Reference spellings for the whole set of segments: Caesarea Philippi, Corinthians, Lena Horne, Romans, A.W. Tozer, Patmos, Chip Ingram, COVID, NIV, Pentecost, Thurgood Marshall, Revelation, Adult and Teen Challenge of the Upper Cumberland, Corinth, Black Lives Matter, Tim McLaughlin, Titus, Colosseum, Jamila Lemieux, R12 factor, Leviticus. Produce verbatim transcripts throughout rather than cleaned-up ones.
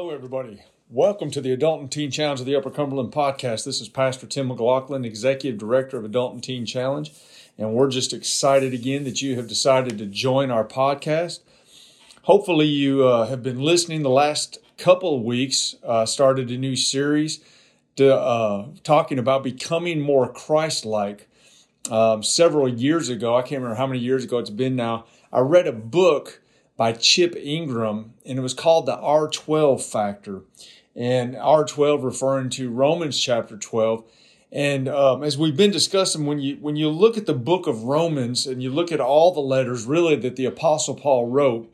Hello, everybody. Welcome to the Adult and Teen Challenge of the Upper Cumberland podcast. This is Pastor Tim McLaughlin, Executive Director of Adult and Teen Challenge, and we're just excited again that you have decided to join our podcast. Hopefully, you uh, have been listening the last couple of weeks, uh, started a new series to, uh, talking about becoming more Christ-like. Um, several years ago, I can't remember how many years ago it's been now, I read a book by Chip Ingram, and it was called the R twelve factor, and R twelve referring to Romans chapter twelve. And um, as we've been discussing, when you when you look at the book of Romans and you look at all the letters really that the Apostle Paul wrote,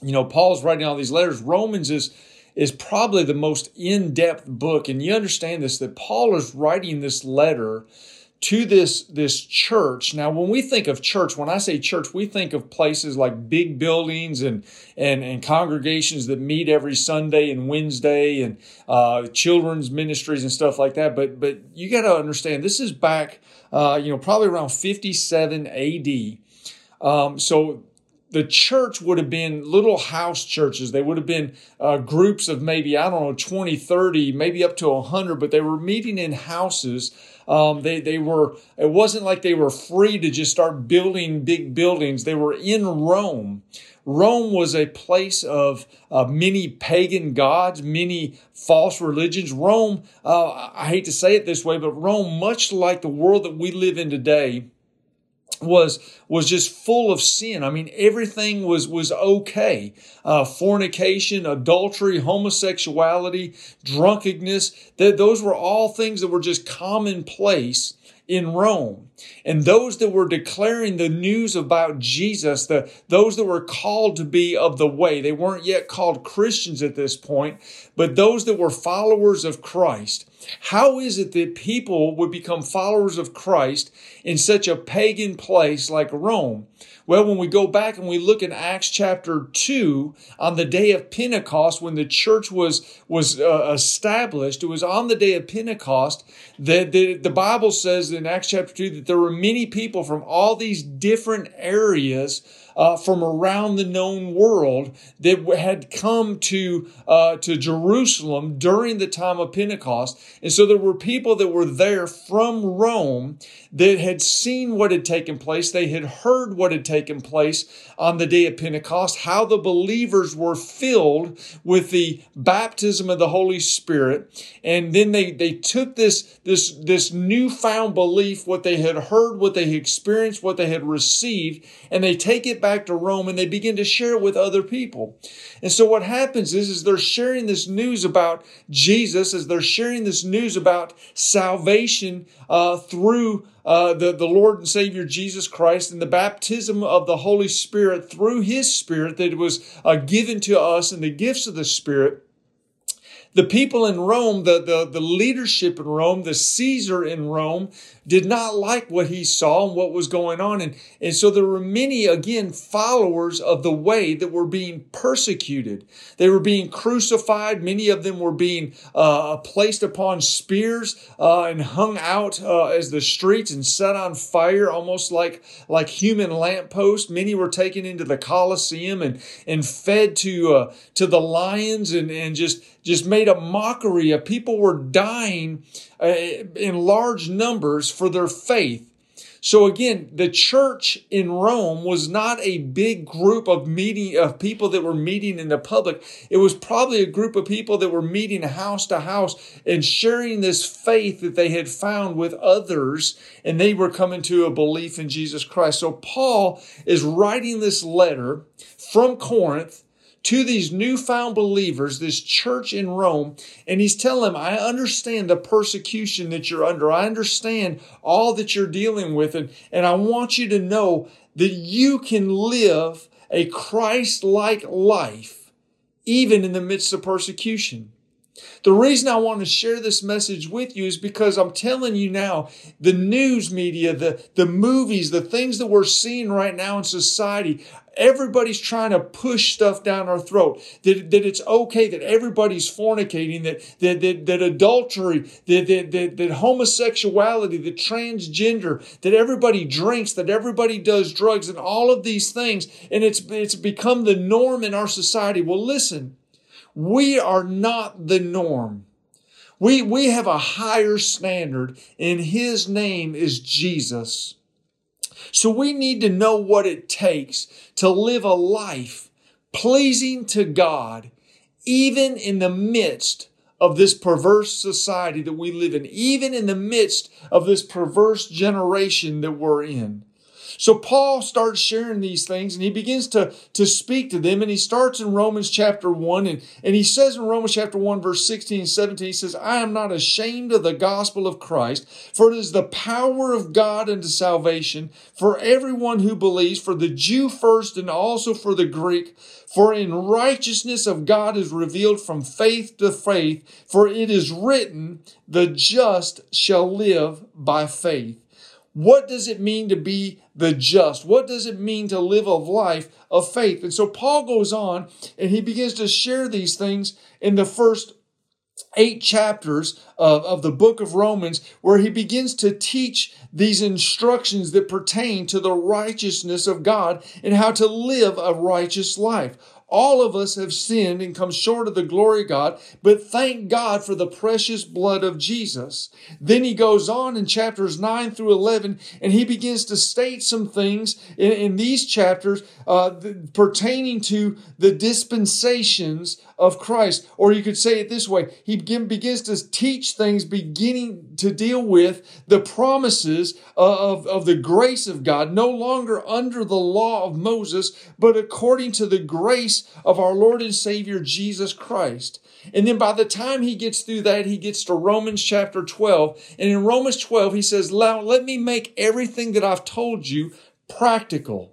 you know, Paul's writing all these letters. Romans is is probably the most in-depth book, and you understand this, that Paul is writing this letter to this, this church. Now, when we think of church, when I say church, we think of places like big buildings and and, and congregations that meet every Sunday and Wednesday and uh, children's ministries and stuff like that. But but you got to understand, this is back, uh, you know, probably around fifty-seven A D. Um, so the church would have been little house churches. They would have been uh, groups of maybe, I don't know, twenty, thirty, maybe up to one hundred, but they were meeting in houses. Um, they, they were, it wasn't like they were free to just start building big buildings. They were in Rome. Rome was a place of uh, many pagan gods, many false religions. Rome, uh, I hate to say it this way, but Rome, much like the world that we live in today, was was just full of sin. I mean, everything was was okay. Uh, fornication, adultery, homosexuality, drunkenness, th- those were all things that were just commonplace in Rome. And those that were declaring the news about Jesus, the those that were called to be of the way, they weren't yet called Christians at this point, but those that were followers of Christ. How is it that people would become followers of Christ in such a pagan place like Rome? Well, when we go back and we look in Acts chapter two, on the day of Pentecost, when the church was, was uh, established, it was on the day of Pentecost that the, the Bible says in Acts chapter two that there were many people from all these different areas Uh, from around the known world that had come to uh, to Jerusalem during the time of Pentecost. And so there were people that were there from Rome that had seen what had taken place. They had heard what had taken place on the day of Pentecost, how the believers were filled with the baptism of the Holy Spirit. And then they, they took this, this, this newfound belief, what they had heard, what they had experienced, what they had received, and they take it back to Rome and they begin to share it with other people. And so what happens is, is they're sharing this news about Jesus, as they're sharing this news about salvation uh, through uh, the, the Lord and Savior Jesus Christ and the baptism of the Holy Spirit through His Spirit that was uh, given to us and the gifts of the Spirit. The people in Rome, the, the, the leadership in Rome, the Caesar in Rome, did not like what he saw and what was going on. And, and so there were many, again, followers of the way that were being persecuted. They were being crucified. Many of them were being uh, placed upon spears uh, and hung out uh, as the streets and set on fire, almost like, like human lampposts. Many were taken into the Colosseum and, and fed to, uh, to the lions and, and just... just made a mockery of. People were dying uh, in large numbers for their faith. So again, the church in Rome was not a big group of meeting of people that were meeting in the public. It was probably a group of people that were meeting house to house and sharing this faith that they had found with others, and they were coming to a belief in Jesus Christ. So Paul is writing this letter from Corinth to these newfound believers, this church in Rome, and he's telling them, I understand the persecution that you're under. I understand all that you're dealing with, and, and I want you to know that you can live a Christ-like life even in the midst of persecution. The reason I want to share this message with you is because I'm telling you now, the news media, the, the movies, the things that we're seeing right now in society, everybody's trying to push stuff down our throat. That, that it's okay that everybody's fornicating, that, that, that, that adultery, that, that, that, that homosexuality, that transgender, that everybody drinks, that everybody does drugs and all of these things. And it's, it's become the norm in our society. Well, listen. We are not the norm. We, we have a higher standard, and his name is Jesus. So we need to know what it takes to live a life pleasing to God, even in the midst of this perverse society that we live in, even in the midst of this perverse generation that we're in. So Paul starts sharing these things, and he begins to, to speak to them. And he starts in Romans chapter one, and, and he says in Romans chapter one, verse sixteen and seventeen, he says, I am not ashamed of the gospel of Christ, for it is the power of God unto salvation for everyone who believes, for the Jew first and also for the Greek. For in righteousness of God is revealed from faith to faith, for it is written, the just shall live by faith. What does it mean to be the just? What does it mean to live a life of faith? And so Paul goes on and he begins to share these things in the first eight chapters of, of the book of Romans, where he begins to teach these instructions that pertain to the righteousness of God and how to live a righteous life. All of us have sinned and come short of the glory of God, but thank God for the precious blood of Jesus. Then he goes on in chapters nine through eleven, and he begins to state some things in, in these chapters uh, th- pertaining to the dispensations of Christ. Or you could say it this way, he begin, begins to teach things beginning to deal with the promises of, of the grace of God, no longer under the law of Moses, but according to the grace of our Lord and Savior Jesus Christ. And then by the time he gets through that, he gets to Romans chapter twelve. And in Romans twelve, he says, let me make everything that I've told you practical.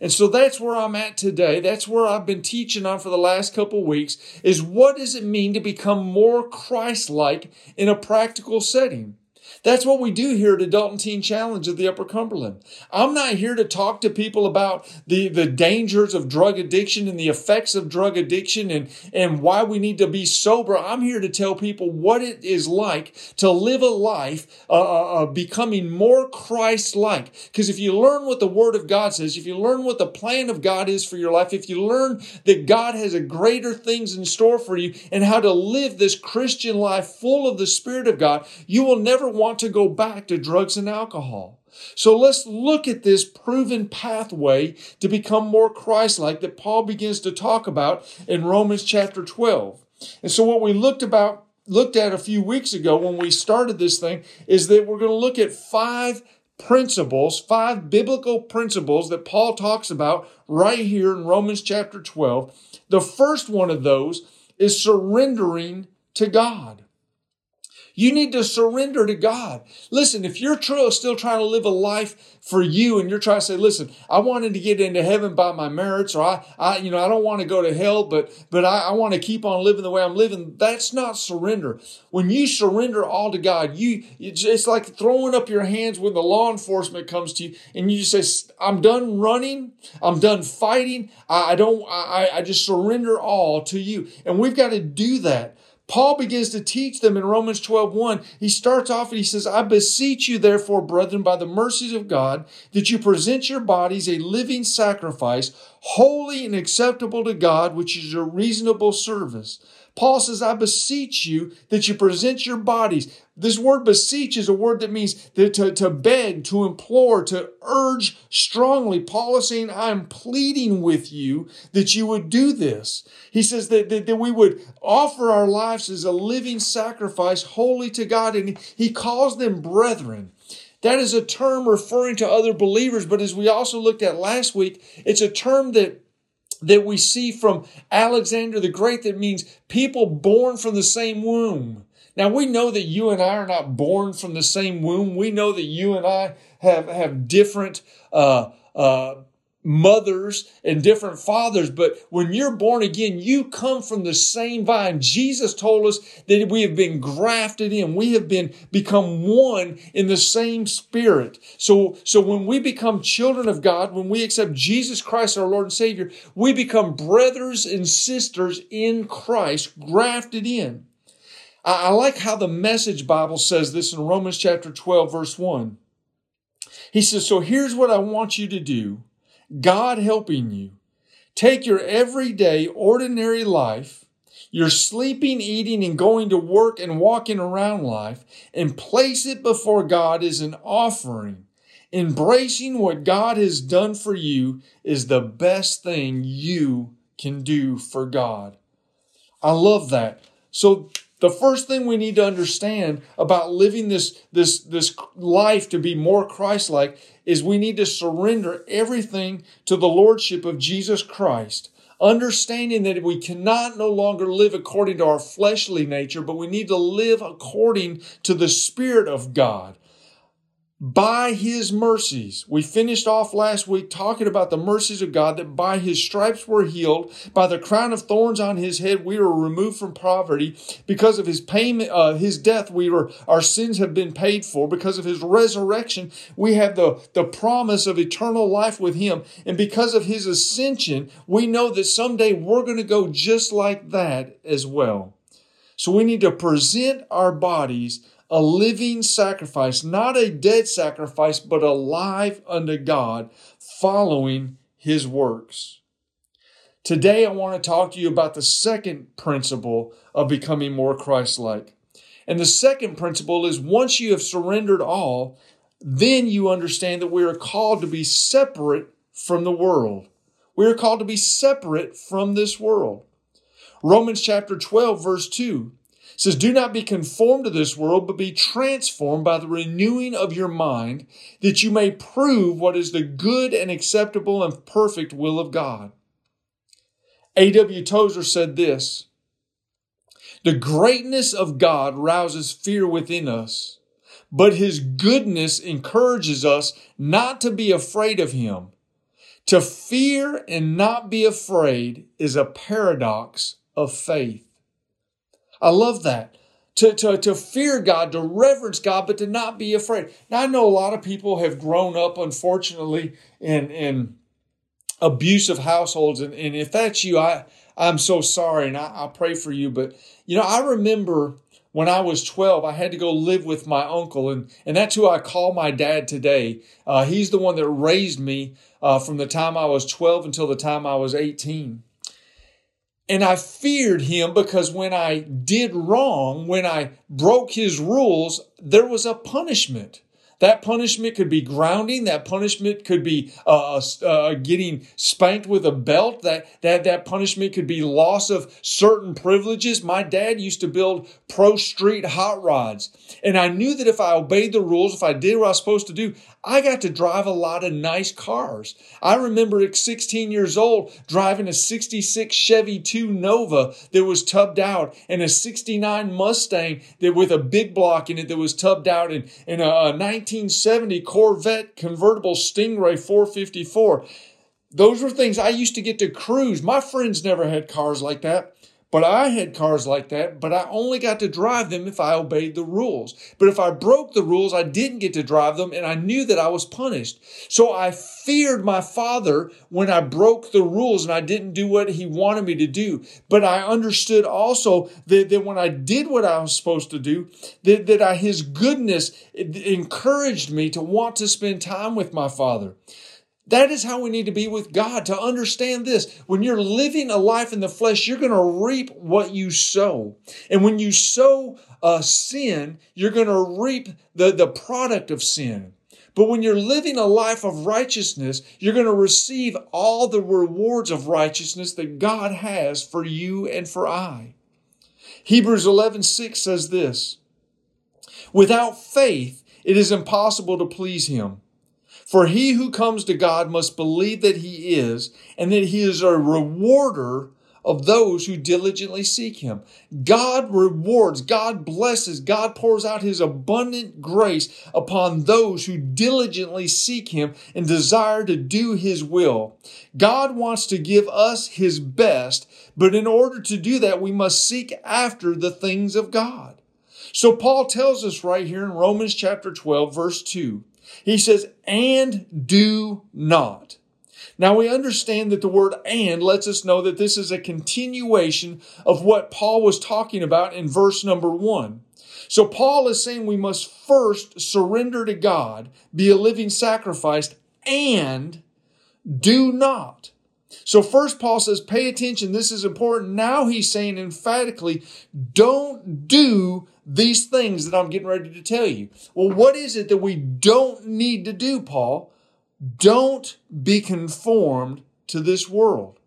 And so that's where I'm at today. That's where I've been teaching on for the last couple weeks, is what does it mean to become more Christ-like in a practical setting? That's what we do here at Adult and Teen Challenge of the Upper Cumberland. I'm not here to talk to people about the, the dangers of drug addiction and the effects of drug addiction and, and why we need to be sober. I'm here to tell people what it is like to live a life uh, uh, becoming more Christ-like. Because if you learn what the Word of God says, if you learn what the plan of God is for your life, if you learn that God has a greater things in store for you and how to live this Christian life full of the Spirit of God, you will never want to go back to drugs and alcohol. So let's look at this proven pathway to become more Christ-like that Paul begins to talk about in Romans chapter twelve. And so what we looked about, looked at a few weeks ago when we started this thing is that we're going to look at five principles, five biblical principles that Paul talks about right here in Romans chapter twelve. The first one of those is surrendering to God. You need to surrender to God. Listen, if you're tr- still trying to live a life for you and you're trying to say, listen, I wanted to get into heaven by my merits, or I, I you know, I don't want to go to hell, but, but I, I want to keep on living the way I'm living. That's not surrender. When you surrender all to God, you, it's like throwing up your hands when the law enforcement comes to you and you just say, I'm done running. I'm done fighting. I, I don't, I, I just surrender all to you. And we've got to do that. Paul begins to teach them in Romans twelve one. He starts off and he says, I beseech you, therefore, brethren, by the mercies of God, that you present your bodies a living sacrifice, holy and acceptable to God, which is your reasonable service. Paul says, I beseech you that you present your bodies. This word beseech is a word that means that to, to beg, to implore, to urge strongly. Paul is saying, I am pleading with you that you would do this. He says that, that, that we would offer our lives as a living sacrifice, holy to God. And he calls them brethren. That is a term referring to other believers. But as we also looked at last week, it's a term that that we see from Alexander the Great that means people born from the same womb. Now, we know that you and I are not born from the same womb. We know that you and I have, have different uh, uh, mothers and different fathers. But when you're born again, you come from the same vine. Jesus told us that we have been grafted in. We have been become one in the same spirit. So, so when we become children of God, when we accept Jesus Christ, our Lord and Savior, we become brothers and sisters in Christ, grafted in. I, I like how the Message Bible says this in Romans chapter twelve, verse one. He says, so here's what I want you to do. God helping you. Take your everyday, ordinary life, your sleeping, eating, and going to work and walking around life, and place it before God as an offering. Embracing what God has done for you is the best thing you can do for God. I love that. So the first thing we need to understand about living this, this, this life to be more Christ-like is we need to surrender everything to the Lordship of Jesus Christ, understanding that we cannot no longer live according to our fleshly nature, but we need to live according to the Spirit of God. By His mercies. We finished off last week talking about the mercies of God, that by His stripes we're healed. By the crown of thorns on His head, we were removed from poverty. Because of His payment, uh, His death, we were, our sins have been paid for. Because of His resurrection, we have the, the promise of eternal life with Him. And because of His ascension, we know that someday we're going to go just like that as well. So we need to present our bodies a living sacrifice, not a dead sacrifice, but alive unto God, following His works. Today, I want to talk to you about the second principle of becoming more Christ-like. And the second principle is once you have surrendered all, then you understand that we are called to be separate from the world. We are called to be separate from this world. Romans chapter twelve, verse two. It says, do not be conformed to this world, but be transformed by the renewing of your mind, that you may prove what is the good and acceptable and perfect will of God. A W Tozer said this, the greatness of God rouses fear within us, but His goodness encourages us not to be afraid of Him. To fear and not be afraid is a paradox of faith. I love that. To, to, to fear God, to reverence God, but to not be afraid. Now, I know a lot of people have grown up, unfortunately, in, in abusive households. And, and if that's you, I, I'm so sorry, and I, I pray for you. But, you know, I remember when I was twelve, I had to go live with my uncle, and, and that's who I call my dad today. Uh, he's the one that raised me uh, from the time I was twelve until the time I was eighteen. And I feared him because when I did wrong, when I broke his rules, there was a punishment. That punishment could be grounding. That punishment could be uh, uh, getting spanked with a belt. That, that, that punishment could be loss of certain privileges. My dad used to build pro street hot rods. And I knew that if I obeyed the rules, if I did what I was supposed to do, I got to drive a lot of nice cars. I remember at sixteen years old, driving a sixty-six Chevy two Nova that was tubbed out and a sixty-nine Mustang that with a big block in it that was tubbed out and, and a, a nineteen seventy Corvette convertible Stingray four fifty-four. Those were things I used to get to cruise. My friends never had cars like that, but I had cars like that, but I only got to drive them if I obeyed the rules. But if I broke the rules, I didn't get to drive them, and I knew that I was punished. So I feared my father when I broke the rules and I didn't do what he wanted me to do. But I understood also that, that when I did what I was supposed to do, that, that I, his goodness encouraged me to want to spend time with my father. That is how we need to be with God, to understand this. When you're living a life in the flesh, you're going to reap what you sow. And when you sow uh, sin, you're going to reap the, the product of sin. But when you're living a life of righteousness, you're going to receive all the rewards of righteousness that God has for you and for I. Hebrews eleven six says this, without faith, it is impossible to please Him. For he who comes to God must believe that He is, and that He is a rewarder of those who diligently seek Him. God rewards, God blesses, God pours out His abundant grace upon those who diligently seek Him and desire to do His will. God wants to give us His best, but in order to do that, we must seek after the things of God. So Paul tells us right here in Romans chapter twelve, verse two, he says, and do not. Now we understand that the word and lets us know that this is a continuation of what Paul was talking about in verse number one. So Paul is saying we must first surrender to God, be a living sacrifice, and do not. So first Paul says, pay attention, this is important. Now he's saying emphatically, don't do these things that I'm getting ready to tell you. Well, what is it that we don't need to do, Paul? Don't be conformed to this world.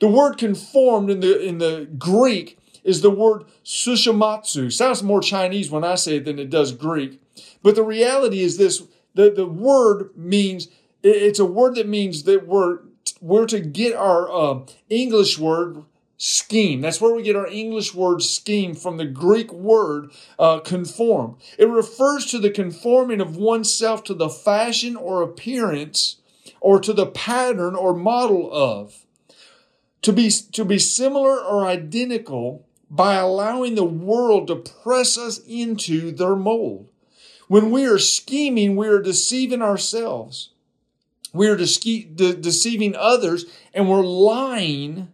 The word conformed in the in the Greek is the word sushimatsu. Sounds more Chinese when I say it than it does Greek. But the reality is this, the, the word means, it's a word that means that we're, we're to get our uh, English word scheme. That's where we get our English word scheme from the Greek word uh, conform. It refers to the conforming of oneself to the fashion or appearance or to the pattern or model of. To be, to be similar or identical by allowing the world to press us into their mold. When we are scheming, we are deceiving ourselves. We are dece- de- deceiving others, and we're lying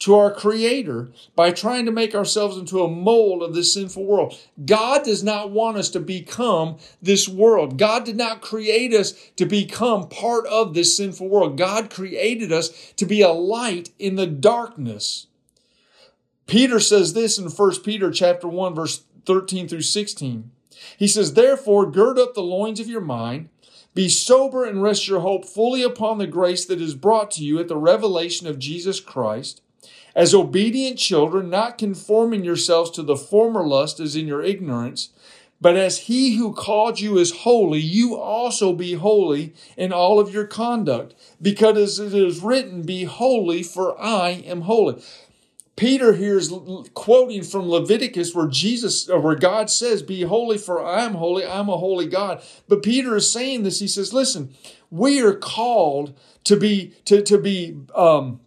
to our Creator by trying to make ourselves into a mold of this sinful world. God does not want us to become this world. God did not create us to become part of this sinful world. God created us to be a light in the darkness. Peter says this in First Peter chapter one, verse thirteen through sixteen. He says, therefore, gird up the loins of your mind, be sober and rest your hope fully upon the grace that is brought to you at the revelation of Jesus Christ. As obedient children, not conforming yourselves to the former lust as in your ignorance, but as he who called you is holy, you also be holy in all of your conduct. Because as it is written, be holy, for I am holy. Peter here is quoting from Leviticus where Jesus, where God says, be holy, for I am holy, I'm a holy God. But Peter is saying this, he says, listen, we are called to be, to, to be, um,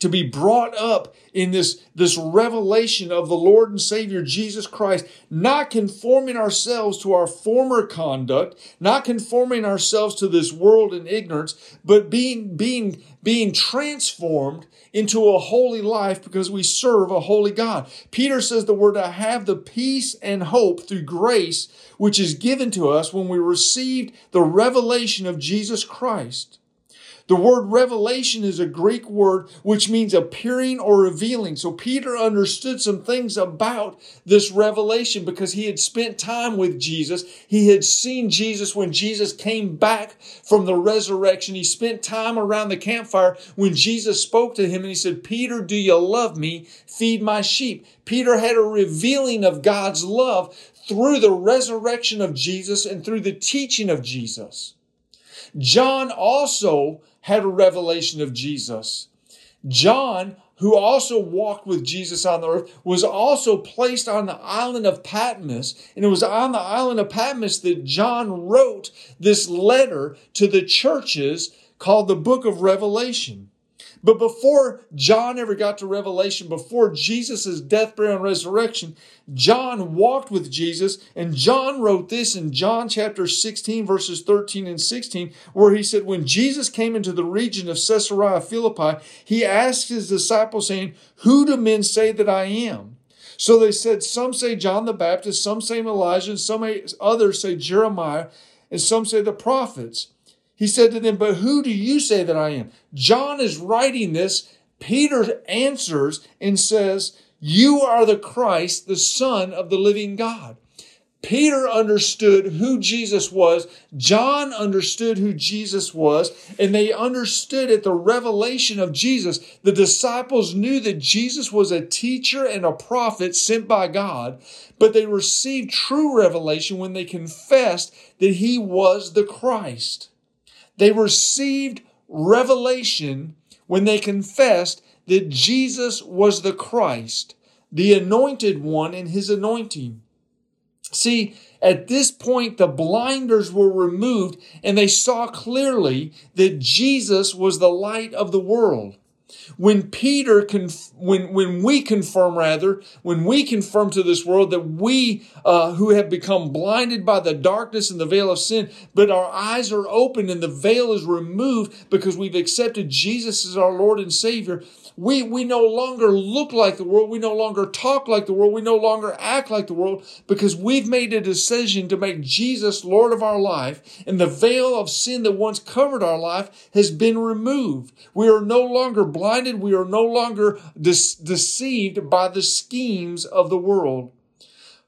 to be brought up in this, this revelation of the Lord and Savior Jesus Christ, not conforming ourselves to our former conduct, not conforming ourselves to this world in ignorance, but being, being, being transformed into a holy life because we serve a holy God. Peter says that we're to have the peace and hope through grace, which is given to us when we received the revelation of Jesus Christ. The word revelation is a Greek word which means appearing or revealing. So Peter understood some things about this revelation because he had spent time with Jesus. He had seen Jesus when Jesus came back from the resurrection. He spent time around the campfire when Jesus spoke to him and he said, Peter, do you love me? Feed my sheep. Peter had a revealing of God's love through the resurrection of Jesus and through the teaching of Jesus. John also had a revelation of Jesus. John, who also walked with Jesus on the earth, was also placed on the island of Patmos. And it was on the island of Patmos that John wrote this letter to the churches called the Book of Revelation. But before John ever got to Revelation, before Jesus' death, burial, and resurrection, John walked with Jesus, and John wrote this in John chapter sixteen, verses thirteen and sixteen, where he said, when Jesus came into the region of Caesarea Philippi, he asked his disciples, saying, who do men say that I am? So they said, some say John the Baptist, some say Elijah, and some others say Jeremiah, and some say the prophets. He said to them, but who do you say that I am? John is writing this. Peter answers and says, you are the Christ, the Son of the living God. Peter understood who Jesus was. John understood who Jesus was. And they understood at the revelation of Jesus. The disciples knew that Jesus was a teacher and a prophet sent by God. But they received true revelation when they confessed that he was the Christ. They received revelation when they confessed that Jesus was the Christ, the anointed one in his anointing. See, at this point, the blinders were removed and they saw clearly that Jesus was the light of the world. When Peter, conf- when when we confirm rather, when we confirm to this world that we uh, who have become blinded by the darkness and the veil of sin, but our eyes are opened and the veil is removed because we've accepted Jesus as our Lord and Savior, We, we no longer look like the world. We no longer talk like the world. We no longer act like the world because we've made a decision to make Jesus Lord of our life, and the veil of sin that once covered our life has been removed. We are no longer blinded. We are no longer de- deceived by the schemes of the world.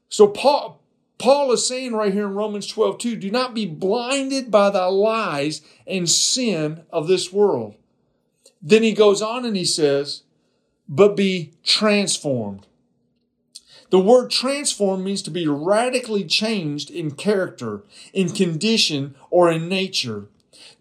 So Paul, Paul is saying right here in Romans twelve two, do not be blinded by the lies and sin of this world. Then he goes on and he says, but be transformed. The word transformed means to be radically changed in character, in condition, or in nature.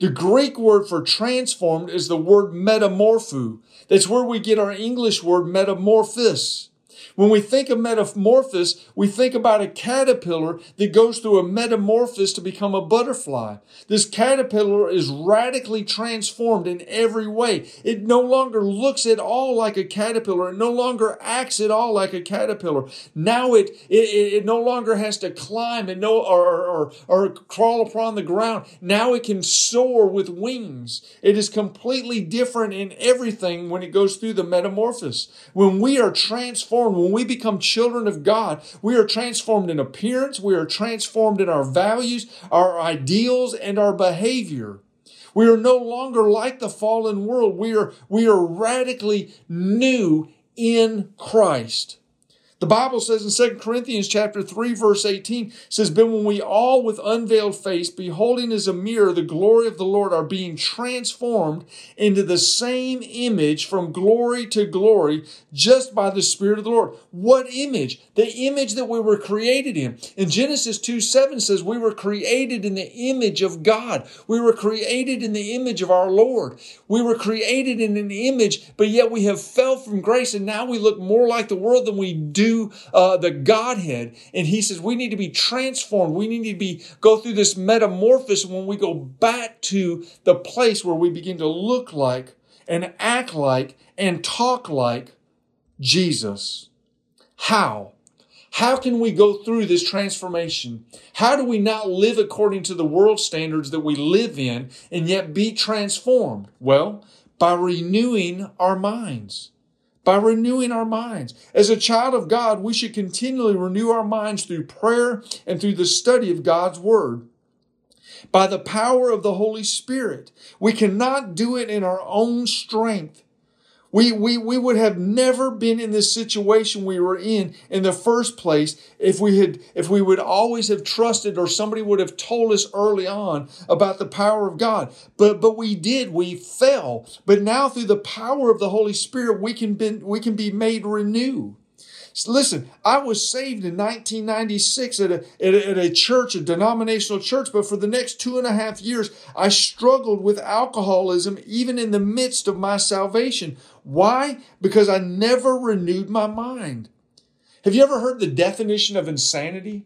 The Greek word for transformed is the word metamorpho. That's where we get our English word metamorphosis. When we think of metamorphosis, we think about a caterpillar that goes through a metamorphosis to become a butterfly. This caterpillar is radically transformed in every way. It no longer looks at all like a caterpillar. It no longer acts at all like a caterpillar. Now it it, it no longer has to climb and no or, or, or crawl upon the ground. Now it can soar with wings. It is completely different in everything when it goes through the metamorphosis. When we are transformed, when we become children of God, we are transformed in appearance, we are transformed in our values, our ideals, and our behavior. We are no longer like the fallen world. We are, we are radically new in Christ. The Bible says in Second Corinthians chapter three, verse eighteen, says, but when we all with unveiled face, beholding as a mirror the glory of the Lord, are being transformed into the same image from glory to glory, just by the Spirit of the Lord. What image? The image that we were created in. In Genesis two seven says, we were created in the image of God. We were created in the image of our Lord. We were created in an image, but yet we have fell from grace, and now we look more like the world than we do Uh, the Godhead. And he says we need to be transformed. We need to be go through this metamorphosis when we go back to the place where we begin to look like and act like and talk like Jesus. How? How can we go through this transformation? How do we not live according to the world standards that we live in and yet be transformed? Well, by renewing our minds. By renewing our minds. As a child of God, we should continually renew our minds through prayer and through the study of God's Word. By the power of the Holy Spirit, we cannot do it in our own strength. We, we, we would have never been in this situation we were in in the first place if we had, if we would always have trusted or somebody would have told us early on about the power of God. But, but we did. We fell. But now through the power of the Holy Spirit, we can be, we can be made renewed. Listen, I was saved in nineteen ninety-six at a, at a, at a church, a denominational church, but for the next two and a half years, I struggled with alcoholism even in the midst of my salvation. Why? Because I never renewed my mind. Have you ever heard the definition of insanity?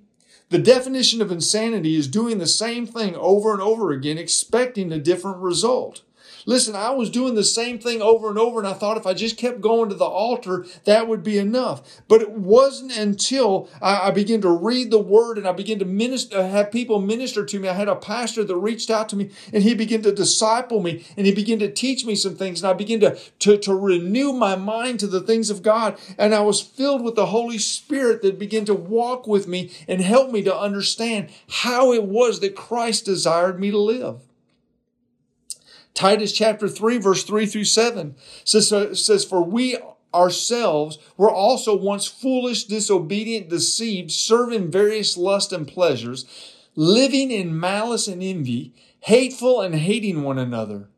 The definition of insanity is doing the same thing over and over again, expecting a different result. Listen, I was doing the same thing over and over, and I thought if I just kept going to the altar, that would be enough. But it wasn't until I, I began to read the Word and I began to minister, have people minister to me. I had a pastor that reached out to me, and he began to disciple me, and he began to teach me some things, and I began to, to, to renew my mind to the things of God. And I was filled with the Holy Spirit that began to walk with me and help me to understand how it was that Christ desired me to live. Titus chapter three, verse three through seven says, says, for we ourselves were also once foolish, disobedient, deceived, serving various lusts and pleasures, living in malice and envy, hateful and hating one another.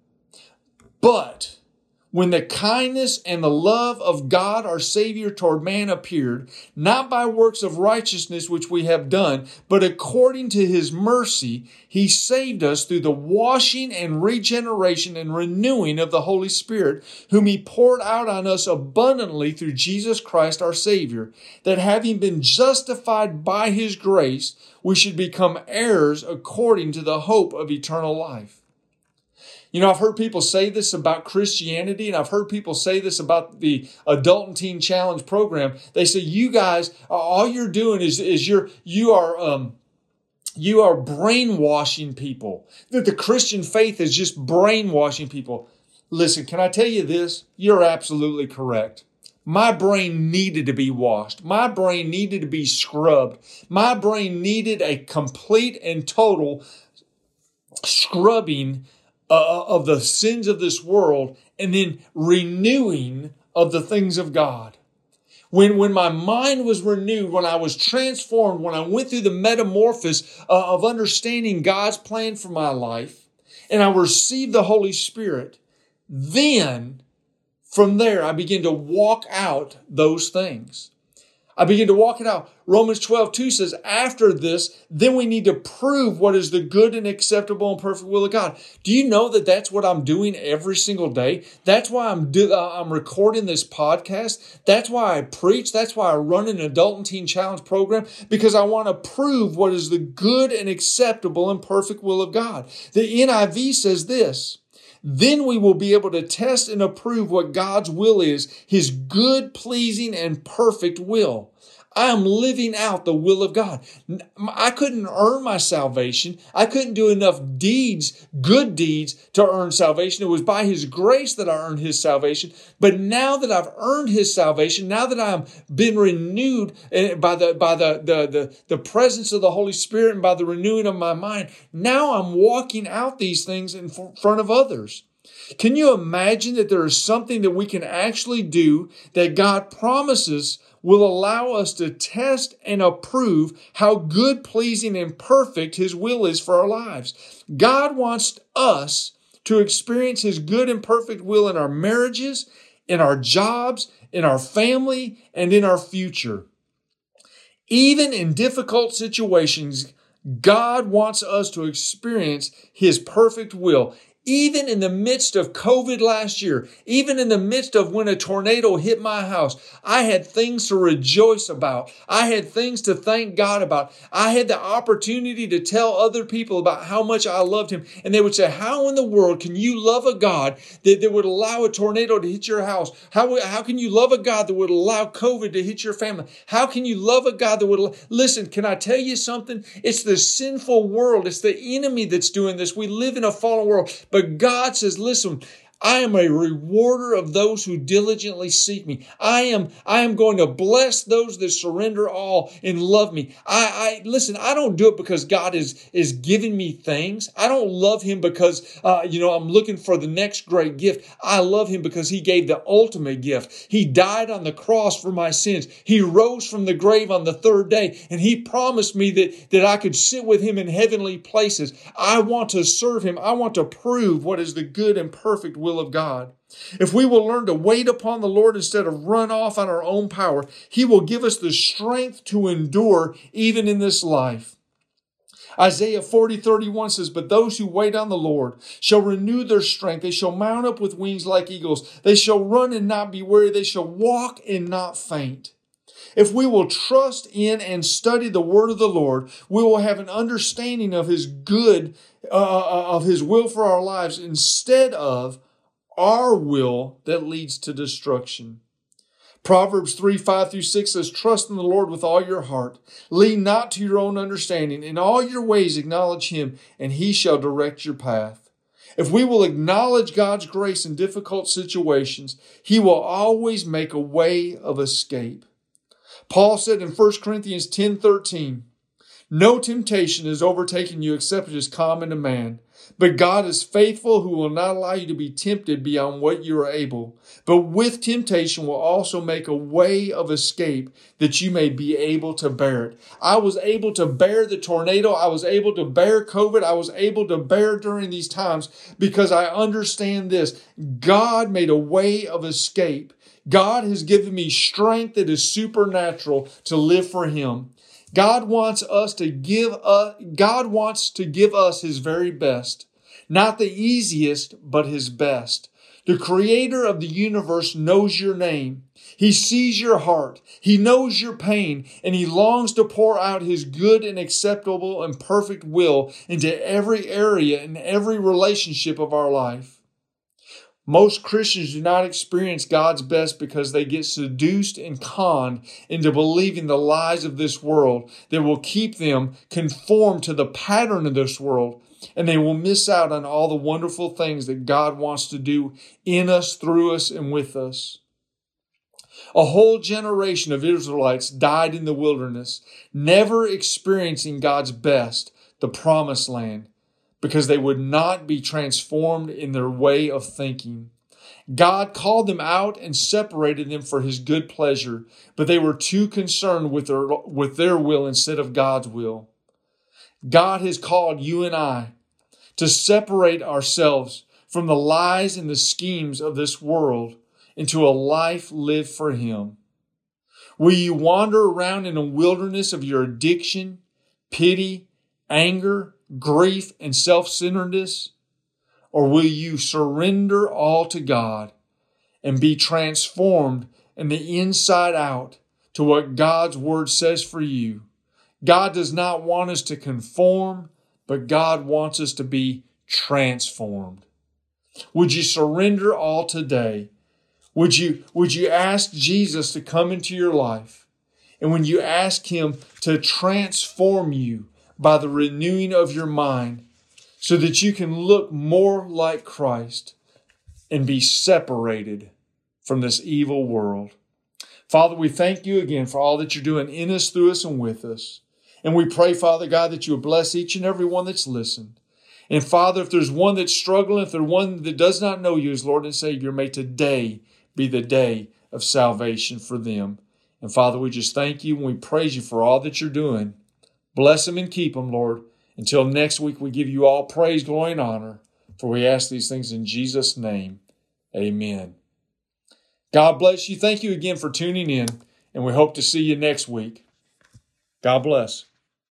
But when the kindness and the love of God, our Savior, toward man appeared, not by works of righteousness which we have done, but according to his mercy, he saved us through the washing and regeneration and renewing of the Holy Spirit, whom he poured out on us abundantly through Jesus Christ, our Savior, that having been justified by his grace, we should become heirs according to the hope of eternal life. You know, I've heard people say this about Christianity, and I've heard people say this about the Adult and Teen Challenge program. They say, you guys, all you're doing is, is you're, you are, um, you are brainwashing people. That the Christian faith is just brainwashing people. Listen, can I tell you this? You're absolutely correct. My brain needed to be washed. My brain needed to be scrubbed. My brain needed a complete and total scrubbing uh, of the sins of this world and then renewing of the things of God. When, when my mind was renewed, when I was transformed, when I went through the metamorphosis uh, of understanding God's plan for my life, and I received the Holy Spirit, then from there, I began to walk out those things. I began to walk it out. Romans twelve two says, after this, then we need to prove what is the good and acceptable and perfect will of God. Do you know that that's what I'm doing every single day? That's why I'm do, uh, I'm recording this podcast. That's why I preach. That's why I run an Adult and Teen Challenge program, because I want to prove what is the good and acceptable and perfect will of God. The N I V says this: then we will be able to test and approve what God's will is, His good, pleasing, and perfect will. I am living out the will of God. I couldn't earn my salvation. I couldn't do enough deeds, good deeds, to earn salvation. It was by His grace that I earned His salvation. But now that I've earned His salvation, now that I've been renewed by the by the, the, the, the presence of the Holy Spirit and by the renewing of my mind, now I'm walking out these things in front of others. Can you imagine that there is something that we can actually do that God promises will allow us to test and approve how good, pleasing, and perfect His will is for our lives? God wants us to experience His good and perfect will in our marriages, in our jobs, in our family, and in our future. Even in difficult situations, God wants us to experience His perfect will. Even in the midst of COVID last year, even in the midst of when a tornado hit my house, I had things to rejoice about. I had things to thank God about. I had the opportunity to tell other people about how much I loved Him. And they would say, how in the world can you love a God that, that would allow a tornado to hit your house? How, how can you love a God that would allow COVID to hit your family? How can you love a God that would... Listen, can I tell you something? It's the sinful world. It's the enemy that's doing this. We live in a fallen world. But God says, listen, I am a rewarder of those who diligently seek me. I am, I am going to bless those that surrender all and love me. I, I listen, I don't do it because God is, is giving me things. I don't love Him because, uh, you know, I'm looking for the next great gift. I love Him because He gave the ultimate gift. He died on the cross for my sins. He rose from the grave on the third day, and He promised me that, that I could sit with Him in heavenly places. I want to serve Him. I want to prove what is the good and perfect will of God. If we will learn to wait upon the Lord instead of run off on our own power, He will give us the strength to endure even in this life. Isaiah forty thirty-one says, but those who wait on the Lord shall renew their strength. They shall mount up with wings like eagles. They shall run and not be weary. They shall walk and not faint. If we will trust in and study the word of the Lord, we will have an understanding of His good, uh, of His will for our lives instead of our will that leads to destruction. Proverbs three, five through six says, trust in the Lord with all your heart. Lean not to your own understanding. In all your ways acknowledge Him, and He shall direct your path. If we will acknowledge God's grace in difficult situations, He will always make a way of escape. Paul said in First Corinthians ten thirteen, no temptation has overtaken you except it is common to man. But God is faithful, who will not allow you to be tempted beyond what you are able, but with temptation will also make a way of escape that you may be able to bear it. I was able to bear the tornado. I was able to bear COVID. I was able to bear during these times because I understand this: God made a way of escape. God has given me strength that is supernatural to live for Him. God wants us to give us, God wants to give us His very best. Not the easiest, but His best. The Creator of the universe knows your name. He sees your heart. He knows your pain, and He longs to pour out His good and acceptable and perfect will into every area and every relationship of our life. Most Christians do not experience God's best because they get seduced and conned into believing the lies of this world that will keep them conformed to the pattern of this world. and they will miss out on all the wonderful things that God wants to do in us, through us, and with us. A whole generation of Israelites died in the wilderness, never experiencing God's best, the promised land, because they would not be transformed in their way of thinking. God called them out and separated them for his good pleasure, but they were too concerned with their, with their will instead of God's will. God has called you and I to separate ourselves from the lies and the schemes of this world into a life lived for him. Will you wander around in a wilderness of your addiction, pity, anger, grief, and self-centeredness? Or will you surrender all to God and be transformed in the inside out to what God's word says for you? God does not want us to conform, but God wants us to be transformed. Would you surrender all today? Would you, would you ask Jesus to come into your life? And when you ask him to transform you by the renewing of your mind, so that you can look more like Christ and be separated from this evil world. Father, we thank you again for all that you're doing in us, through us, and with us. And we pray, Father God, that you would bless each and every one that's listened. And Father, if there's one that's struggling, if there's one that does not know you as Lord and Savior, may today be the day of salvation for them. And Father, we just thank you and we praise you for all that you're doing. Bless them and keep them, Lord. Until next week, we give you all praise, glory, and honor, for we ask these things in Jesus' name. Amen. God bless you. Thank you again for tuning in, and we hope to see you next week. God bless.